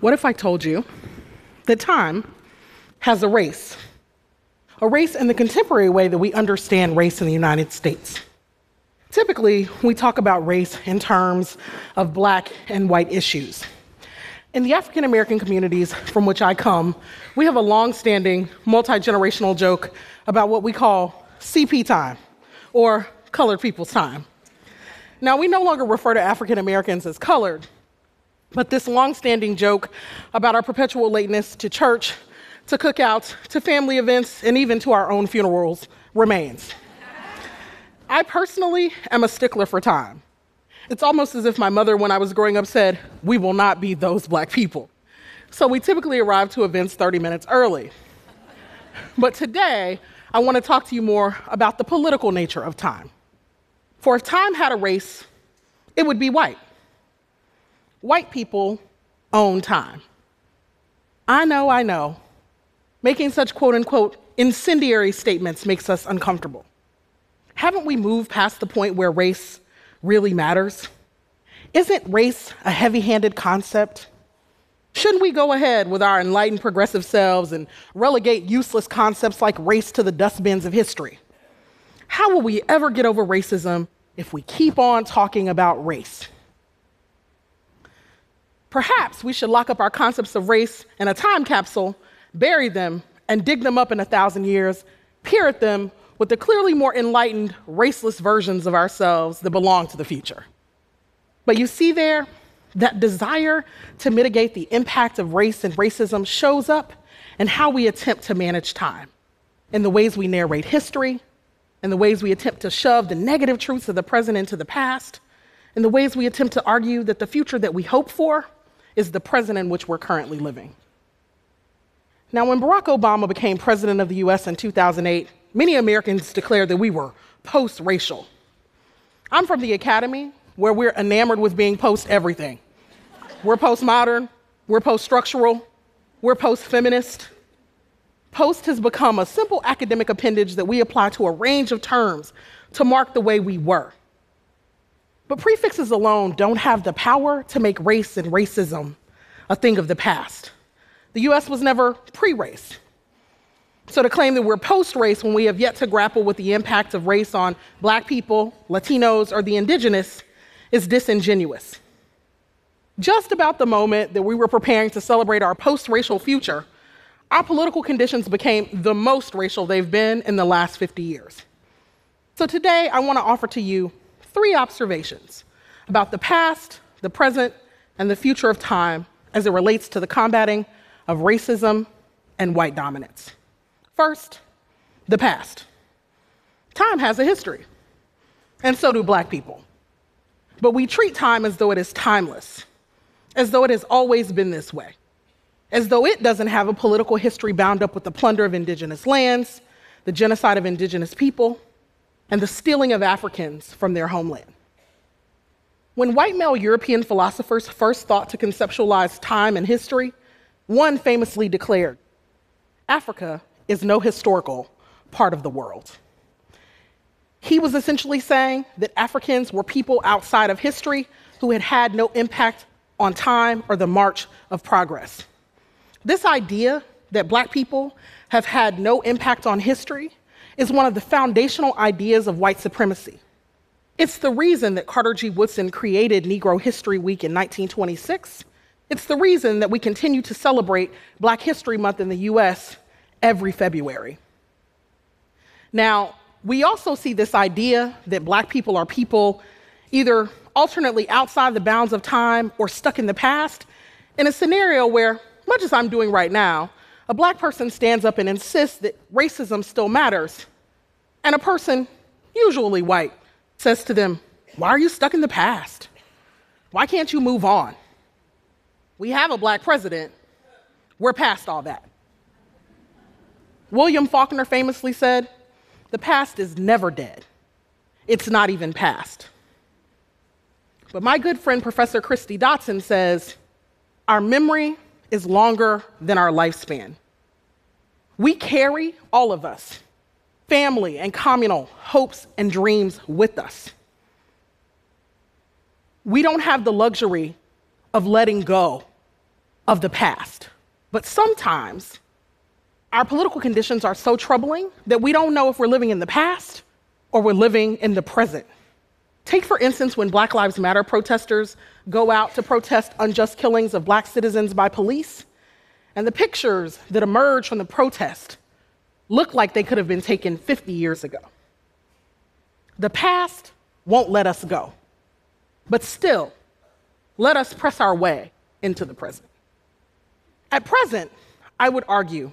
What if I told you that time has a race in the contemporary way that we understand race in the United States? Typically, we talk about race in terms of black and white issues. In the African-American communities from which I come, we have a long-standing, multi-generational joke about what we call CP time, or colored people's time. Now, we no longer refer to African-Americans as colored, but this long-standing joke about our perpetual lateness to church, to cookouts, to family events, and even to our own funerals remains. I personally am a stickler for time. It's almost as if my mother, when I was growing up, said, "We will not be those black people." So we typically arrive to events 30 minutes early. But today, I want to talk to you more about the political nature of time. For if time had a race, it would be white. White people own time. I know. Making such quote-unquote incendiary statements makes us uncomfortable. Haven't we moved past the point where race really matters? Isn't race a heavy-handed concept? Shouldn't we go ahead with our enlightened progressive selves and relegate useless concepts like race to the dustbins of history? How will we ever get over racism if we keep on talking about race? Perhaps we should lock up our concepts of race in a time capsule, bury them, and dig them up in 1,000 years, peer at them, with the clearly more enlightened, raceless versions of ourselves that belong to the future. But you see there, that desire to mitigate the impact of race and racism shows up in how we attempt to manage time, in the ways we narrate history, in the ways we attempt to shove the negative truths of the present into the past, in the ways we attempt to argue that the future that we hope for is the present in which we're currently living. Now, when Barack Obama became president of the US in 2008, many Americans declared that we were post-racial. I'm from the academy, where we're enamored with being post-everything. We're postmodern, we're post-structural, we're post-feminist. Post has become a simple academic appendage that we apply to a range of terms to mark the way we were. But prefixes alone don't have the power to make race and racism a thing of the past. The US was never pre-race. So to claim that we're post-race when we have yet to grapple with the impact of race on black people, Latinos, or the indigenous is disingenuous. Just about the moment that we were preparing to celebrate our post-racial future, our political conditions became the most racial they've been in the last 50 years. So today, I want to offer to you 3 observations about the past, the present, and the future of time as it relates to the combating of racism and white dominance. First, the past. Time has a history, and so do black people. But we treat time as though it is timeless, as though it has always been this way, as though it doesn't have a political history bound up with the plunder of indigenous lands, the genocide of indigenous people, and the stealing of Africans from their homeland. When white male European philosophers first thought to conceptualize time and history, one famously declared, "Africa is no historical part of the world." He was essentially saying that Africans were people outside of history who had had no impact on time or the march of progress. This idea that black people have had no impact on history is one of the foundational ideas of white supremacy. It's the reason that Carter G. Woodson created Negro History Week in 1926. It's the reason that we continue to celebrate Black History Month in the US every February. Now, we also see this idea that black people are people either alternately outside the bounds of time or stuck in the past in a scenario where, much as I'm doing right now, a black person stands up and insists that racism still matters, and a person, usually white, says to them, "Why are you stuck in the past? Why can't you move on? We have a black president. We're past all that." William Faulkner famously said, "The past is never dead. It's not even past." But my good friend, Professor Christy Dotson, says, "Our memory is longer than our lifespan." We carry, all of us, family and communal hopes and dreams with us. We don't have the luxury of letting go of the past. But sometimes our political conditions are so troubling that we don't know if we're living in the past or we're living in the present. Take, for instance, when Black Lives Matter protesters go out to protest unjust killings of Black citizens by police, and the pictures that emerge from the protest look like they could have been taken 50 years ago. The past won't let us go, but still, let us press our way into the present. At present, I would argue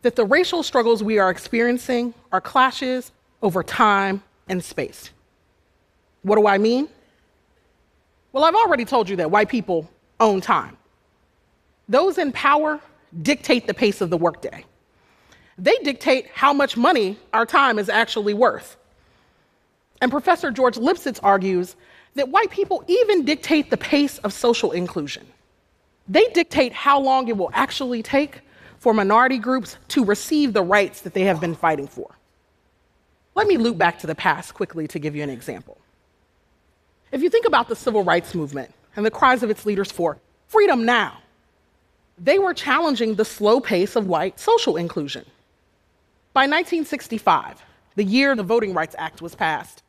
that the racial struggles we are experiencing are clashes over time and space. What do I mean? Well, I've already told you that white people own time. Those in power dictate the pace of the workday. They dictate how much money our time is actually worth. And Professor George Lipsitz argues that white people even dictate the pace of social inclusion. They dictate how long it will actually take for minority groups to receive the rights that they have been fighting for. Let me loop back to the past quickly to give you an example. If you think about the civil rights movement and the cries of its leaders for freedom now, they were challenging the slow pace of white social inclusion. By 1965, the year the Voting Rights Act was passed,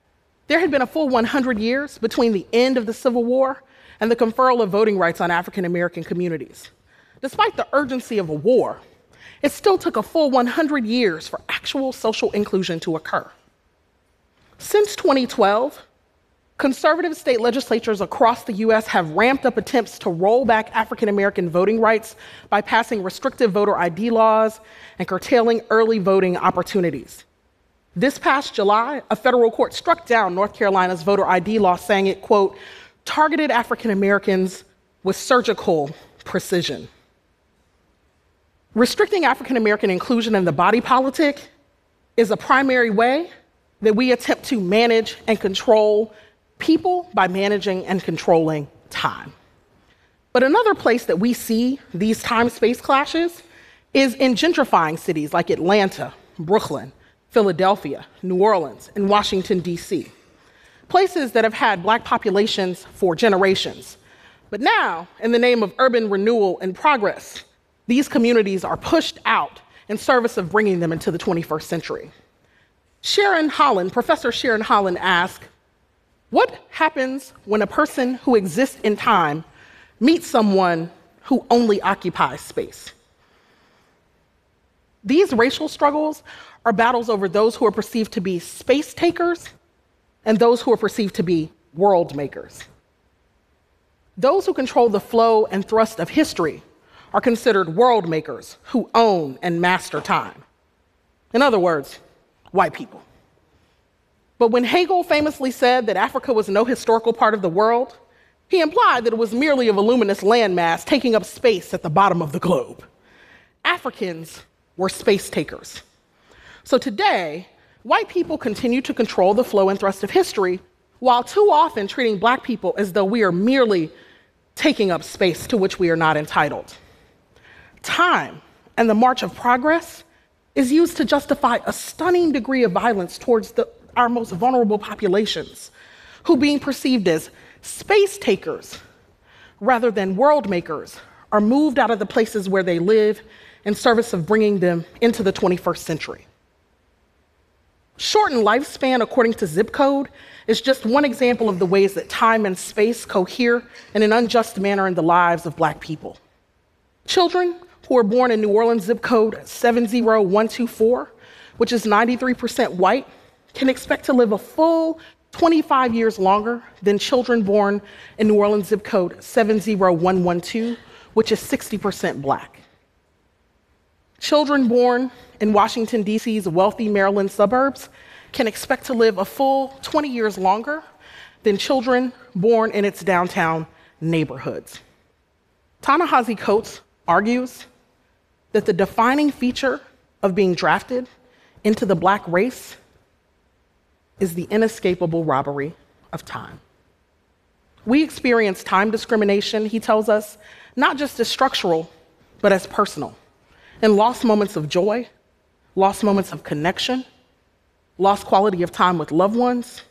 there had been a full 100 years between the end of the Civil War and the conferral of voting rights on African American communities. Despite the urgency of a war, it still took a full 100 years for actual social inclusion to occur. Since 2012, conservative state legislatures across the U.S. have ramped up attempts to roll back African American voting rights by passing restrictive voter ID laws and curtailing early voting opportunities. This past July, a federal court struck down North Carolina's voter ID law, saying it, quote, targeted African Americans with surgical precision. Restricting African American inclusion in the body politic is a primary way that we attempt to manage and control people by managing and controlling time. But another place that we see these time-space clashes is in gentrifying cities like Atlanta, Brooklyn, Philadelphia, New Orleans, and Washington, D.C., places that have had Black populations for generations. But now, in the name of urban renewal and progress, these communities are pushed out in service of bringing them into the 21st century. Professor Sharon Holland asks, what happens when a person who exists in time meets someone who only occupies space? These racial struggles are battles over those who are perceived to be space takers and those who are perceived to be world makers. Those who control the flow and thrust of history are considered world makers who own and master time. In other words, white people. But when Hegel famously said that Africa was no historical part of the world, he implied that it was merely a voluminous landmass taking up space at the bottom of the globe. Africans were space takers. So today, white people continue to control the flow and thrust of history, while too often treating Black people as though we are merely taking up space to which we are not entitled. Time and the march of progress is used to justify a stunning degree of violence towards our most vulnerable populations, who, being perceived as space takers rather than world makers, are moved out of the places where they live in service of bringing them into the 21st century. Shortened lifespan according to zip code is just one example of the ways that time and space cohere in an unjust manner in the lives of Black people. Children who are born in New Orleans zip code 70124, which is 93% white, can expect to live a full 25 years longer than children born in New Orleans zip code 70112, which is 60% Black. Children born in Washington, D.C.'s wealthy Maryland suburbs can expect to live a full 20 years longer than children born in its downtown neighborhoods. Ta Coates argues that the defining feature of being drafted into the Black race is the inescapable robbery of time. We experience time discrimination, he tells us, not just as structural, but as personal. And lost moments of joy, lost moments of connection, lost quality of time with loved ones,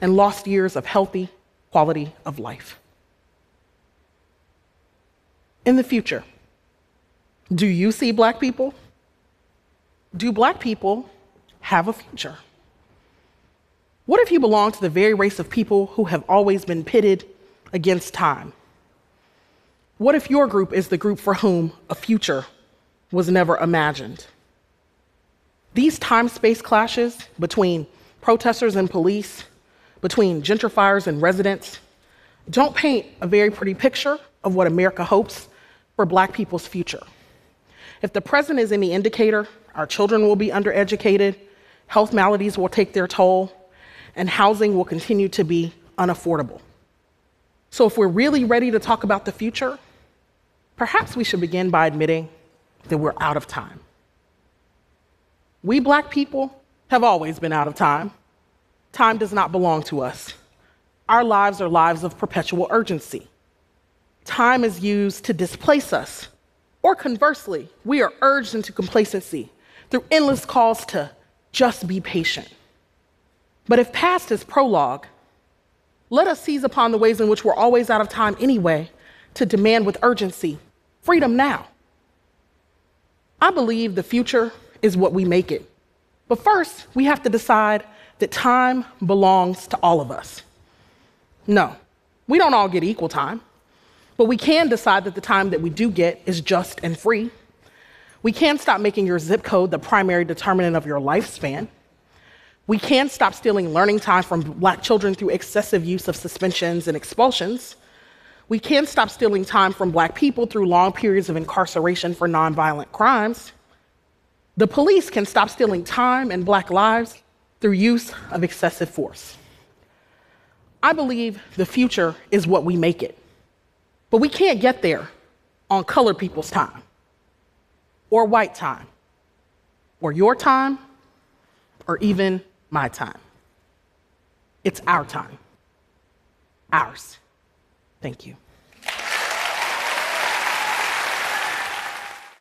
and lost years of healthy quality of life. In the future, Do you see black people? Do black people have a future? What if you belong to the very race of people who have always been pitted against time? What if your group is the group for whom a future was never imagined? These time-space clashes between protesters and police, between gentrifiers and residents, don't paint a very pretty picture of what America hopes for black people's future. If the present is any indicator, our children will be undereducated, health maladies will take their toll, and housing will continue to be unaffordable. So if we're really ready to talk about the future, perhaps we should begin by admitting that we're out of time. We black people have always been out of time. Time does not belong to us. Our lives are lives of perpetual urgency. Time is used to displace us, or conversely, we are urged into complacency through endless calls to just be patient. But if past is prologue, let us seize upon the ways in which we're always out of time anyway to demand with urgency freedom now. I believe the future is what we make it. But first, we have to decide that time belongs to all of us. No, we don't all get equal time, but we can decide that the time that we do get is just and free. We can stop making your zip code the primary determinant of your lifespan. We can stop stealing learning time from black children through excessive use of suspensions and expulsions. We can stop stealing time from black people through long periods of incarceration for nonviolent crimes. The police can stop stealing time and black lives through use of excessive force. I believe the future is what we make it. But we can't get there on colored people's time, or white time, or your time, or even my time. It's our time. Ours. Thank you.